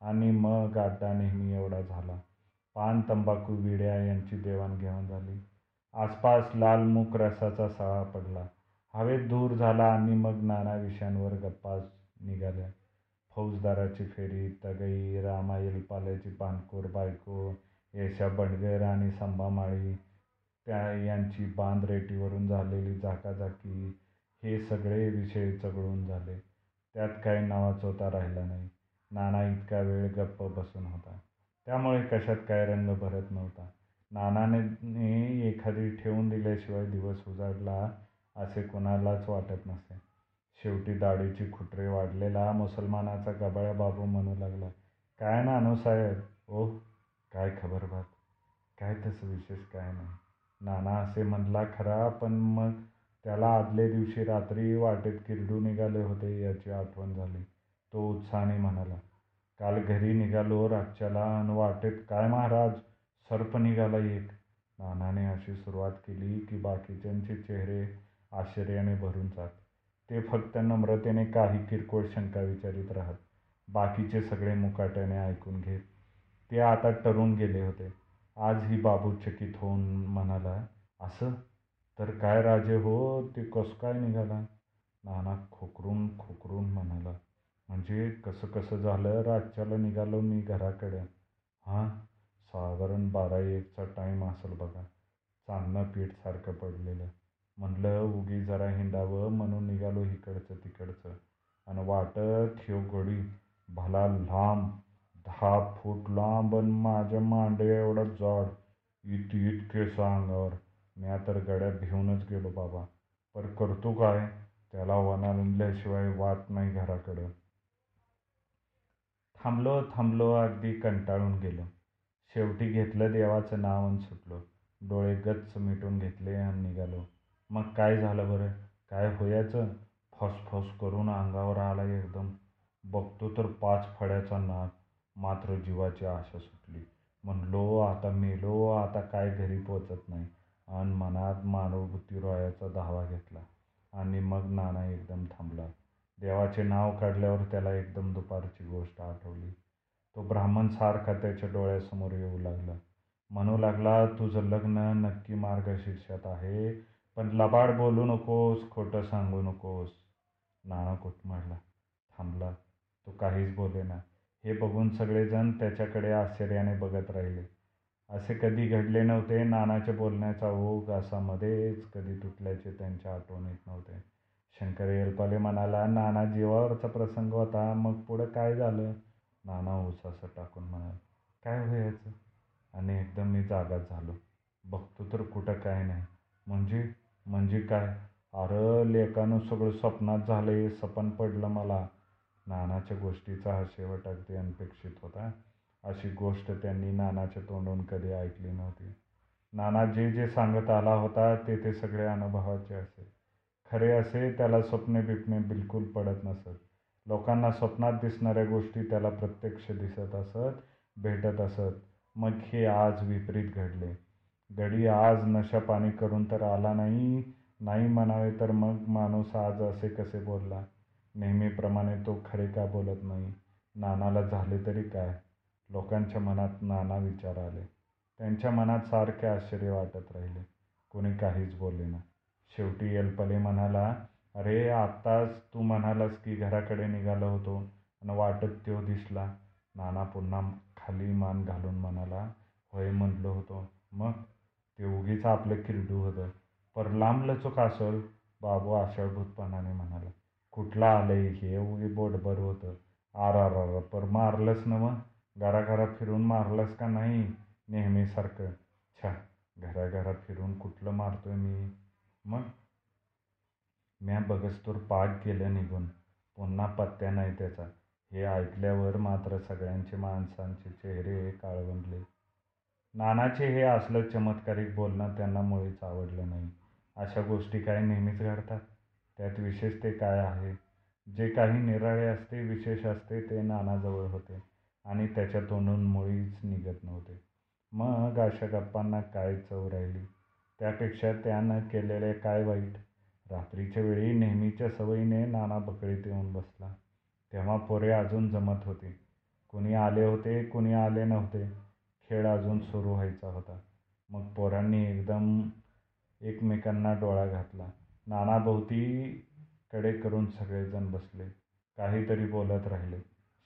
आणि मग अड्डा नेहमी एवढा झाला. पान, तंबाखू, विड्या यांची देवाणघेवाण झाली. आसपास लाल मूक रसाचा साळा पडला. हवेत दूर झाला आणि मग नाना विषयांवर गप्पा निघाल्या. फौजदाराची फेरी, तगई, रामा येलपाल्याची पानकोर बायको, येशा बंडगर आणि संभामाळी त्या यांची बांधरेटीवरून झालेली झाकाझाकी, हे सगळे विषय चघळून झाले. त्यात काही नवाचोता राहिला नाही. नाना इतका वेळ गप्प बसून होता, त्यामुळे कशात काय रंग भरत नव्हता. नानाने एखादी ठेवून दिल्याशिवाय दिवस उजाडला असे कोणालाच वाटत नसे. शेवटी दाढीची खुटरे वाढलेला मुसलमानाचा गबाळ्या बाबू म्हणू लागला, काय नानू साहेब, ओह काय खबरबात, काय तसं विशेष काय नाही. नाना असे म्हणला खरा, पण मग त्याला आदल्या दिवशी रात्री वाटेत किरडू निघाले होते याची आठवण झाली. तो उत्साहाने म्हणाला, काल घरी निघालो रातच्याला आणि वाटेत काय महाराज सर्प निघाला एक. नानाने अशी सुरुवात केली की बाकीच्यांचे चेहरे आश्चर्याने भरून जात. ते फक्त नम्रतेने काही किरकोळ शंका विचारित राहत. बाकीचे सगळे मुकाट्याने ऐकून घेत. ते आता टरून गेले होते. आजही बाबू चकित होऊन म्हणाला, असं तर काय राजे हो, ते कसं काय निघाला. नाना खोकरून खोकरून म्हणाला, म्हणजे कसं कसं झालं. रातच्याला निघालो मी घराकडे, हां साधारण 12-1चा टाईम असेल बघा. चांगलं पीठसारखं पडलेलं. म्हणलं उगी जरा हिंडावं म्हणून निघालो इकडचं तिकडचं. आणि वाटत ह्यो गडी भला लांब, 10 फूट लांब आणि माझ्या मांडव्या एवढा जाड, इतकेसं अंगावर. म्या तर गड्या भिवूनच गेलो बाबा, पर करतो काय, त्याला वनाल्याशिवाय वाट नाही घराकडं. थांबलो थांबलो अगदी कंटाळून गेलो. शेवटी घेतलं देवाचं नाव आणि सुटलो. डोळे गच्च मिटून घेतले आणि निघालो. मग काय झालं बरं, काय होयाचं. फसफस करून अंगावर आला एकदम. बघतो तर 5 फड्याचा नाग. मात्र जीवाची आशा सुटली. म्हणलो आता मेलो, आता काय घरी पोचत नाही. आणि मनात मानवभूती रोयाचा धावा घेतला. आणि मग नाना एकदम थांबला. देवाचे नाव काढल्यावर त्याला एकदम दुपारची गोष्ट आठवली. तो ब्राह्मण सारखा त्याच्या डोळ्यासमोर येऊ लागला. म्हणू लागला, तुझं लग्न नक्की मार्गशीर्षात आहे, पण लबाड बोलू नकोस, खोटं सांगू नकोस. नाना कुटमडला, थांबला. तो काहीच बोलेना. हे बघून सगळेजण त्याच्याकडे आश्चर्याने बघत राहिले. असे कधी घडले नव्हते. नानाच्या बोलण्याचा ओघ असा मध्येच कधी तुटल्याचे त्यांच्या आठवणीत नव्हते. शंकर येलपाले म्हणाला, नाना जीवावरचा प्रसंग होता, मग पुढं काय झालं. नाना उसासं टाकून म्हणाला, काय व्हायचं. आणि एकदम मी जागाच झालो. बघतो तर कुठं काय नाही. म्हणजे काय, अरे लेकानं सगळं स्वप्नात झाले, सपन पडलं मला. नानाच्या गोष्टीचा हा शेवट अगदी अनपेक्षित होता. अशी गोष्ट त्यांनी नानाच्या तोंडून कधी ऐकली नव्हती. नाना जे जे सांगत आला होता ते सगळे अनुभवाचे असे, खरे असे. त्याला स्वप्ने बिपणे बिलकुल पडत नसत. लोकांना स्वप्नात दिसणाऱ्या गोष्टी त्याला प्रत्यक्ष दिसत असत, भेटत असत. मग हे आज विपरीत घडले. गडी आज नशा पाणी करून तर आला नाही, नाही म्हणावे तर मग माणूस आज असे कसे बोलला. नेहमीप्रमाणे तो खरे का बोलत नाही. नानाला झाले तरी काय. लोकांच्या मनात नाना विचार आले. त्यांच्या मनात सारखे आश्चर्य वाटत राहिले. कोणी काहीच बोलले ना. शेवटी येलपले म्हणाला, अरे आत्ताच तू म्हणालास की घराकडे निघालो होतो आणि वाटत तो दिसला. नाना पुन्हा खाली मान घालून म्हणाला, होय म्हणलो होतो. मग ते उगीच आपलं किरडू होतं, पर लांबलचूक असल. बाबू आषाढभूतपणाने म्हणाला, कुठला आलं हे, उगी बोटभर होतं. आर आर आर पर मारलंस नवं, घराघरा फिरून मारलंस का नाही नेहमीसारखं? छा, घराघरा फिरून कुठलं मारतोय मी? मग म्या बघस्तोर पाठ गेलं निघून. पुन्हा पत्त्या नाही त्याचा. हे ऐकल्यावर मात्र सगळ्यांचे माणसांचे चेहरे काळवंडले. नानाचे हे असलं चमत्कारिक बोलणं त्यांना मुळीच आवडलं नाही. अशा गोष्टी काय नेहमीच घडतात? त्यात विशेष ते काय आहे? जे काही निराळे असते, विशेष असते, ते नानाजवळ होते आणि त्याच्या तोंडून मुळीच निघत नव्हते. मग अशा गप्पांना काय चव राहिली? त्यापेक्षा त्यानं केलेले काय वाईट? रात्रीच्या वेळी नेहमीच्या सवयीने नाना बकळीत येऊन बसला. तेव्हा पोरे अजून जमत होते. कुणी आले होते, कुणी आले नव्हते. खेळ अजून सुरू व्हायचा होता. मग पोरांनी एकदम एकमेकांना डोळा घातला. नानाभोवती कडे करून सगळेजण बसले. काहीतरी बोलत राहिले.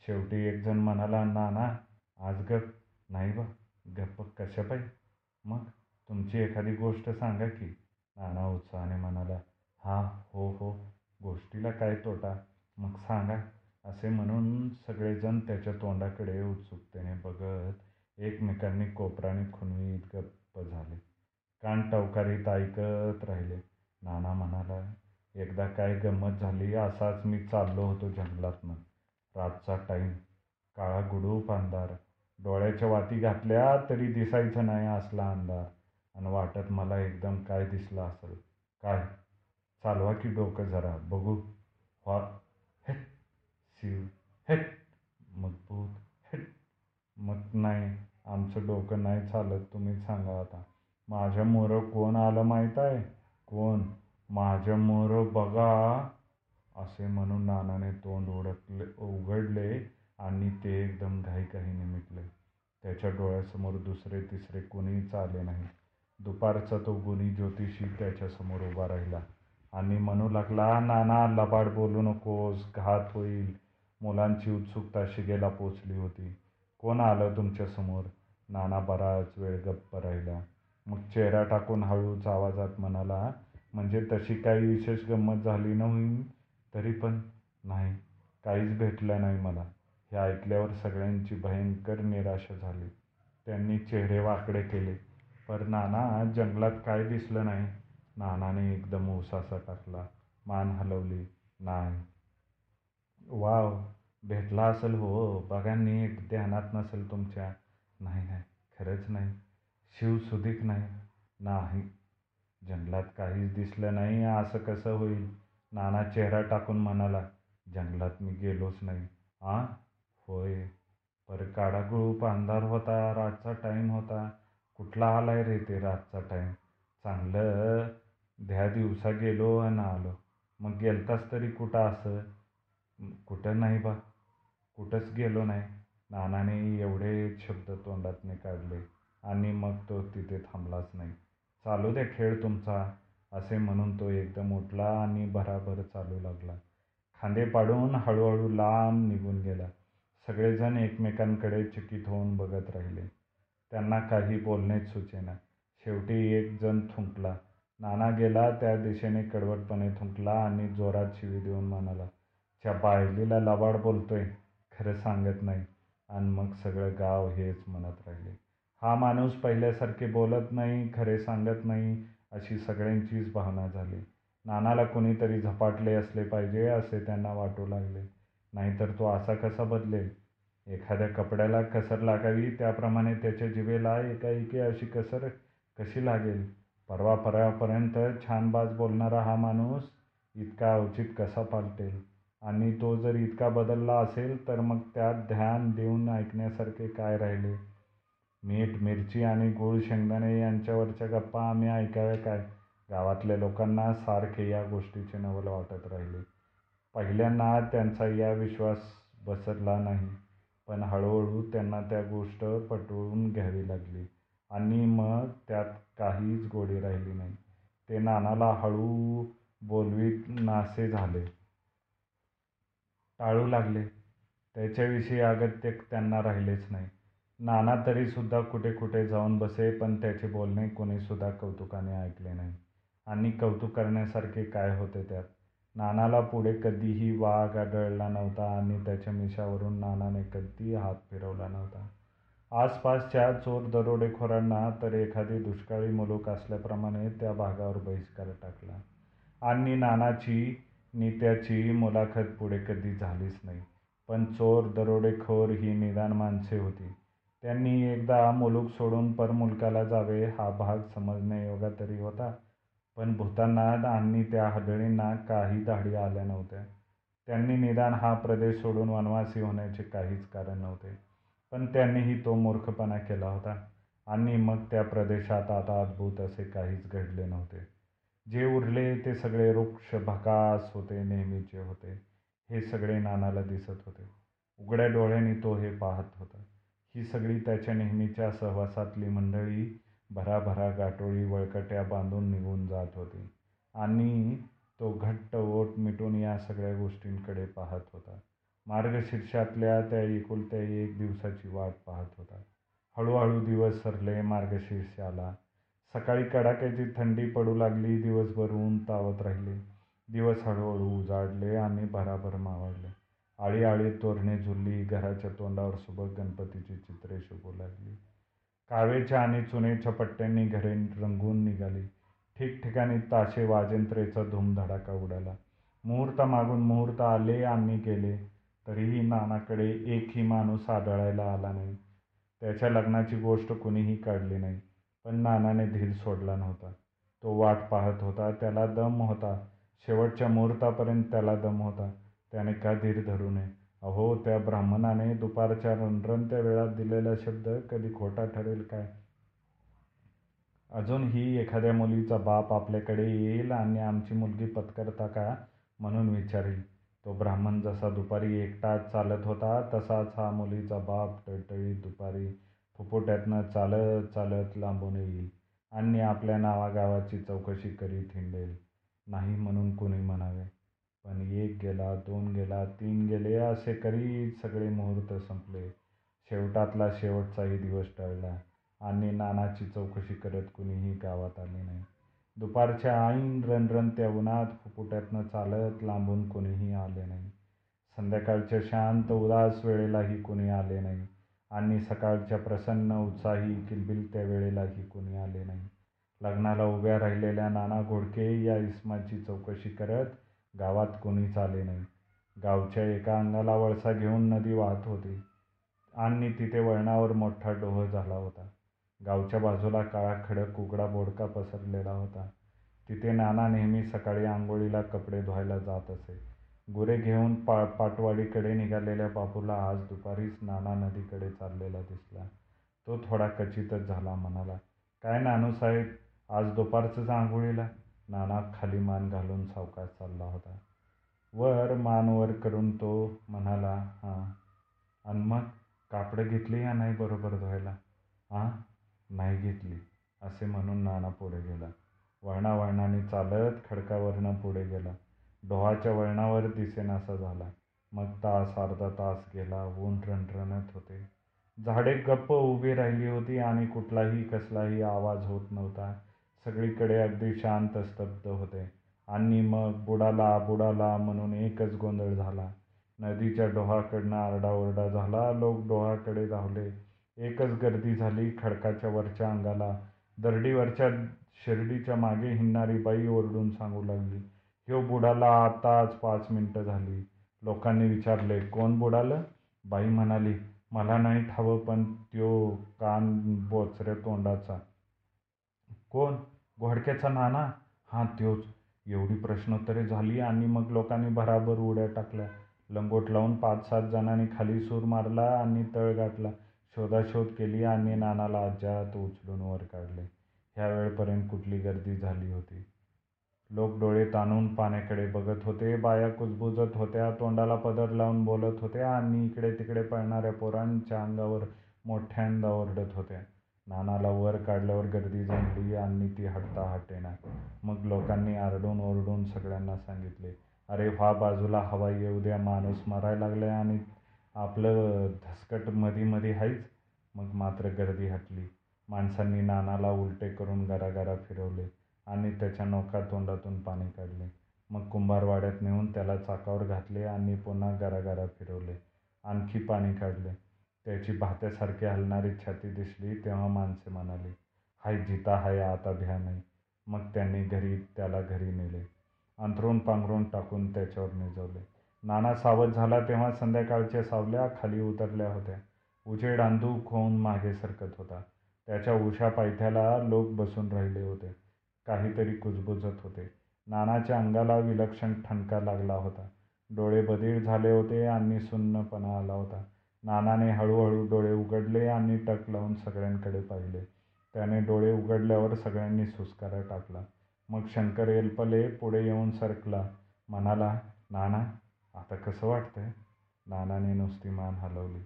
शेवटी एकजण म्हणाला, नाना आज गप नाही बा. गप्प कशा पाई? मग तुमची एखादी गोष्ट सांगा की. नाना उत्साहाने म्हणाला, हां हो हो, गोष्टीला काय तोटा, मग सांगा. असे म्हणून सगळेजण त्याच्या तोंडाकडे उत्सुकतेने बघत एकमेकांनी कोपराने खुणवीत गप्प झाले. कान टवकारीत ऐकत राहिले. नाना म्हणाला, एकदा काय गंमत झाली. असाच मी चाललो होतो जंगलातनं. रातचा टाईम, काळा गुडूप अंधार. डोळ्याच्या वाती घातल्या तरी दिसायचं नाही असला अंधार. आणि वाटत मला एकदम काय दिसलं असेल. काय? चालवा की डोकं जरा बघू. व्हा, हेट, शिव, हेट, मग भूत, हेट. मग नाही, आमचं डोकं नाही चालत. तुम्हीच सांगा आता. माझ्या मोरं कोण आलं माहीत आहे? कोण? माझ्या मोरं बघा. असे म्हणून नानाने तोंड उघडले आणि ते एकदम घाईघाईने मिटले. त्याच्या डोळ्यासमोर दुसरे तिसरे कोणीच आले नाही. दुपारचा तो गुणी ज्योतिषी त्याच्यासमोर उभा राहिला आणि म्हणू लागला, नाना लबाड बोलू नकोस, घात होईल. मुलांची उत्सुकता शिगेला पोचली होती. कोण आलं तुमच्यासमोर? नाना बराच वेळ गप्प राहिला. मग चेहरा टाकून हळूच आवाजात म्हणाला, म्हणजे तशी काही विशेष गंमत झाली नव्हती. तरी पण नाही, काहीच भेटलं नाही मला. हे ऐकल्यावर सगळ्यांची भयंकर निराशा झाली. त्यांनी चेहरे वाकडे केले. पर नाना, जंगलात काय दिसलं नाही. नानाने एकदम उसासा टाकला. मान हलवली. नाही. वाव, भेटला असेल हो. बघा नीट, ध्यानात नसेल तुमच्या. नाही नाही, खरंच नाही. शिव सुधीक नाही. नाही, जंगलात काहीच दिसलं नाही. असं कसं होईल? नाना चेहरा टाकून म्हणाला, जंगलात मी गेलोच नाही. हां होय, पर काळा गुळूप अंधार होता. रातचा टाईम होता. कुठला आलाय रे ते रातचा टाईम? चांगलं ध्या दिवसा गेलो आणि आलो. मग गेलताच तरी कुठं? असं कुठं नाही बा, कुठंच गेलो नाही. नानाने एवढे शब्द तोंडातने काढले आणि मग तो तिथे थांबलाच नाही. चालू दे खेळ तुमचा. असे म्हणून तो एकदम उठला आणि भराभर चालू लागला. खांदे पाडून हळूहळू लांब निघून गेला. सगळेजण एकमेकांकडे चकित होऊन बघत राहिले. त्यांना काही बोलणेच सुचेना. शेवटी एक जण थुंकला. नाना गेला त्या दिशेने कडवटपणे थुंकला आणि जोरात शिवी देऊन म्हणाला, च्या बायलीला लबाड बोलतोय, खरं सांगत नाही. आणि मग सगळं गाव हेच म्हणत राहिले. हा माणूस पहिल्यासारखे बोलत नाही, खरे सांगत नाही, अशी सगळ्यांचीच भावना झाली. नानाला कोणीतरी झपाटले असले पाहिजे असे त्यांना वाटू लागले. नाहीतर तो असा कसा बदलेल? एखाद्या कपड्याला कसर लागावी त्याप्रमाणे त्याच्या जिभेला एकाएकी अशी कसर कशी लागेल? परवा परवापर्यंत छानबाज बोलणारा हा माणूस इतका अवचित कसा पालटेल? आणि तो जर इतका बदलला असेल तर मग त्यात ध्यान देऊन ऐकण्यासारखे काय राहिले? मीठ मिरची आणि गूळ शेंगदाणे यांच्यावरच्या गप्पा आम्ही ऐकाव्या काय? गावातल्या लोकांना सारखे या गोष्टीचे नवल वाटत राहिले. पहिल्यांदा त्यांचा या विश्वास बसला नाही, पण हळूहळू त्यांना त्या गोष्ट पटवून घ्यावी लागली आणि मग त्यात काहीच गोडी राहिली नाही. ते नानाला हळू बोलवीत नासे झाले, टाळू लागले. त्याच्याविषयी अगत्य त्यांना राहिलेच नाही. नाना तरीसुद्धा कुठे कुठे जाऊन बसे, पण त्याचे बोलणे कोणीसुद्धा कौतुकाने ऐकले नाही. आणि कौतुक करण्यासारखे काय होते त्यात? नानाला पुढे कधीही वाघ आढळला नव्हता आणि त्याच्या मिशावरून नानाने कधी हात फिरवला नव्हता. आसपासच्या चोर दरोडेखोरांना तर एखादी दुष्काळी मुलूक असल्याप्रमाणे त्या भागावर बहिष्कार टाकला आणि नानाची नित्याची मुलाखत पुढे कधी झालीच नाही. पण चोर दरोडेखोर ही निदान माणसे होती. त्यांनी एकदा मुलूक सोडून परमुलकाला जावे हा भाग समजण्यायोगा तरी होता. पण भूतांना आणि त्या हडळींना काही धाडी आल्या नव्हत्या. त्यांनी निदान हा प्रदेश सोडून वनवासी होण्याचे काहीच कारण नव्हते. पण त्यांनीही तो मूर्खपणा केला होता आणि मग त्या प्रदेशात आता अद्भुत असे काहीच घडले नव्हते. जे उरले ते सगळे वृक्ष भकास होते, नेहमीचे होते. हे सगळे नानाला दिसत होते. उघड्या डोळ्यांनी तो हे पाहत होता. ही सगळी त्याच्या नेहमीच्या सहवासातली मंडळी भराभरा गाठोळी वळकट्या बांधून निघून जात होती आणि तो घट्ट ओठ मिटून या सगळ्या गोष्टींकडे पाहत होता. मार्गशीर्षातल्या त्या एकुलत्या एक दिवसाची वाट पाहत होता. हळूहळू दिवस सरले. मार्गशीर्ष आला. सकाळी कडाक्याची थंडी पडू लागली. दिवसभर ऊन तावत राहिले. दिवस हळूहळू उजाडले आणि भराभर मावळले. आळीआळी तोरणे झुलली. घराच्या तोंडावर सुबक गणपतीची चित्रे शोभू लागली. कावेच्या आणि चुनेच्या पट्ट्यांनी घरे रंगून निघाली. ठिकठिकाणी ताशे वाजंत्रेचा धूमधडाका उडाला. मुहूर्तामागून मुहूर्त आले आणि गेले तरीही नानाकडे एकही माणूस आढळायला आला नाही. त्याच्या लग्नाची गोष्ट कुणीही काढली नाही. पण नानाने धीर सोडला नव्हता. तो वाट पाहत होता. त्याला दम होता. शेवटच्या मुहूर्तापर्यंत त्याला दम होता. त्याने का धीर धरू नये? अहो, त्या ब्राह्मणाने दुपारच्या रणरणत्या वेळात दिलेला शब्द कधी खोटा ठरेल काय? अजूनही एखाद्या मुलीचा बाप आपल्याकडे येईल आणि आमची मुलगी पत्करता का म्हणून विचारेल. तो ब्राह्मण जसा दुपारी एकटाच चालत होता तसाच हा मुलीचा बाप टळटळीत दुपारी फुफुट्यातनं चालत चालत लांबून येईल आणि आपल्या नावागावाची चौकशी करीत हिंडेल. नाही म्हणून कोणी म्हणावे. पण एक गेला, दोन गेला, तीन गेले, असे करीत सगळे मुहूर्त संपले. शेवटातला शेवटचाही दिवस टळला आणि नानाची चौकशी करत कुणीही गावात आले नाही. दुपारच्या ऐन रणरणत्या उन्हात फुफुट्यातनं चालत लांबून कोणीही आले नाही. संध्याकाळच्या शांत उदास वेळेलाही कोणी आले नाही आणि सकाळच्या प्रसन्न उत्साही किलबिलत्या वेळेलाही कोणी आले नाही. लग्नाला उभ्या राहिलेल्या नाना घोडके या इसमाची चौकशी करत गावात कोणीच आले नाही. गावच्या एका अंगाला वळसा घेऊन नदी वाहत होती आणि तिथे वळणावर मोठा डोह झाला होता. गावच्या बाजूला काळा खडक उघडा बोडका पसरलेला होता. तिथे नाना नेहमी सकाळी आंघोळीला कपडे धुवायला जात असे. गुरे घेऊन पाटवाडीकडे निघालेल्या बापूला आज दुपारीच नाना नदीकडे चाललेला दिसला. तो थोडा कचितच झाला. म्हणाला, काय नानू साहेब, आज दुपारचंच आंघोळीला? नाना खाली मान घालून सावकाश चालला होता. वर मान वर करून तो म्हणाला, हां. आणि मग कापडं घेतली या नाही बरोबर धुवायला? हां, नाही घेतली, असे म्हणून नाना पुढे गेला. वळणावळणाने चालत खडकावरनं पुढे गेला. डोहाच्या वळणावर दिसेनासा झाला. मग तास अर्धा तास गेला. ऊन रणरणत होते. झाडे गप्प उभी राहिली होती आणि कुठलाही कसलाही आवाज होत नव्हता. सगळीकडे अगदी शांत स्तब्ध होते. आणि मग बुडाला बुडाला म्हणून एकच गोंधळ झाला. नदीच्या डोहाकडनं आरडाओरडा झाला. लोक डोहाकडे धावले. एकच गर्दी झाली. खडकाच्या वरच्या अंगाला दरडीवरच्या शिर्डीच्या मागे हिंडणारी बाई ओरडून सांगू लागली, ह्यो बुडाला, आताच 5 मिनटं झाली. लोकांनी विचारले, कोण बुडालं? बाई म्हणाली, मला नाही ठावं, पण त्यो कान बोचऱ्या तोंडाचा. कोण? घोडक्याचा नाना. हां, त्योच. एवढी प्रश्नोत्तरे झाली आणि मग लोकांनी भराभर उड्या टाकल्या. लंगोट लावून 5-7 जणांनी खाली सूर मारला आणि तळ गाठला. शोधाशोध केली आणि नानाला अज्जात उचलून वर काढले. ह्या वेळपर्यंत कुठली गर्दी झाली होती. लोक डोळे ताणून पाण्याकडे बघत होते. बाया कुजबुजत होत्या. तोंडाला पदर लावून बोलत होत्या आणि इकडे तिकडे पळणाऱ्या पोरांच्या अंगावर मोठ्यांदा ओरडत होत्या. नानाला वर काढल्यावर गर्दी जमली आणि ती हटता हटेना. मग लोकांनी आरडून ओरडून सगळ्यांना सांगितले, अरे वा, बाजूला हवा येऊ द्या, माणूस मरायला लागला आणि आपलं धसकट मधी मधी आहेच. मग मात्र गर्दी हटली. माणसांनी नानाला उलटे करून गरागरा फिरवले आणि त्याच्या नोका तोंडातून पाणी काढले. मग कुंभारवाड्यात नेऊन त्याला चाकावर घातले आणि पुन्हा गरागरा फिरवले. आणखी पाणी काढले. त्याची भात्यासारखी हलणारी छाती दिसली तेव्हा माणसे म्हणाली, हाय जिता हाय आता भ्या नाही. मग त्यांनी त्याला घरी नेले. अंथरून पांघरून टाकून त्याच्यावर निजवले. नाना सावध झाला तेव्हा संध्याकाळच्या सावल्या खाली उतरल्या होत्या. उजेड अंधूक होऊन मागे सरकत होता. त्याच्या उशा पायथ्याला लोक बसून राहिले होते. काहीतरी कुजबुजत होते. नानाच्या अंगाला विलक्षण ठणका लागला होता. डोळे बधीर झाले होते आणि सुन्नपणा आला होता. नानाने हळूहळू डोळे उघडले आणि टक लावून सगळ्यांकडे पाहिले. त्याने डोळे उघडल्यावर सगळ्यांनी सुस्कारा टाकला. मग शंकर एलपले पुढे येऊन सरकला. म्हणाला, नाना आता कसं वाटतंय? नानाने नुसती मान हलवली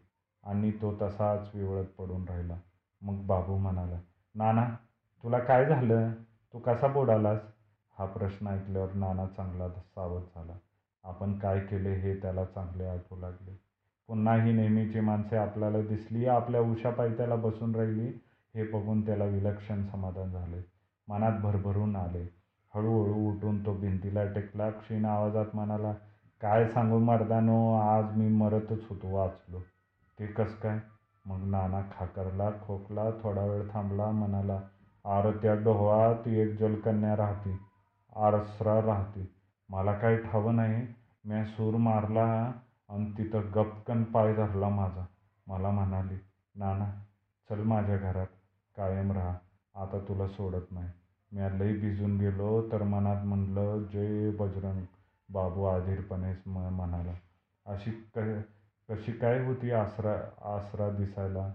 आणि तो तसाच विवळत पडून राहिला. मग बाबू म्हणाला, नाना तुला काय झालं? तू कसा बुडालास? हा प्रश्न ऐकल्यावर नाना चांगला सावध झाला. आपण काय केले हे त्याला चांगले आठवू लागले. पुन्हा ही नेहमीची माणसे आपल्याला दिसली, आपल्या उशापायथ्याला बसून राहिली. हे बघून त्याला विलक्षण समाधान झाले. मनात भरभरून आले. हळूहळू उठून तो भिंतीला टेकला. क्षीण आवाजात म्हणाला, काय सांगू मर्दानो, आज मी मरतच होतो, वाचलो. ते कसं काय? मग नाना खाकरला, खोकला. थोडा वेळ थांबला. म्हणाला, आर त्या डोहात एक जलकन्या राहते, आरसरा राहते. मला काही ठावं नाही. मी सूर मारला आणि तिथं गपकन पाय धरला माझा. मला म्हणाली, नाना चल माझ्या घरात कायम राहा, आता तुला सोडत नाही. मी लई भिजून गेलो तर मनात म्हणलं जय बजरंग. बाबू आधीरपणेच म्हणाला, अशी कशी काय होती आसरा दिसायला?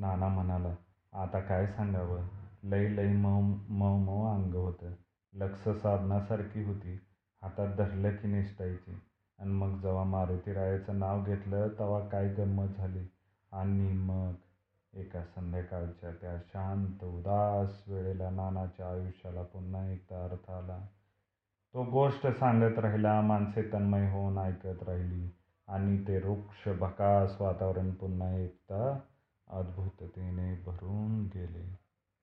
नाना म्हणाला, आता काय सांगावं, लई लई मऊ अंग होतं, लक्ष साधण्यासारखी होती. हातात धरलं की निसटायची. आणि मग जेव्हा मारुतीरायाचं नाव घेतलं तेव्हा काय गंमत झाली. आणि मग एका संध्याकाळच्या त्या शांत उदास वेळेला नानाच्या आयुष्याला पुन्हा एकदा अर्थ आला. तो गोष्ट सांगत राहिला. माणसे तन्मय होऊन ऐकत राहिली आणि ते रुक्ष भकास वातावरण पुन्हा एकदा अद्भुततेने भरून गेले.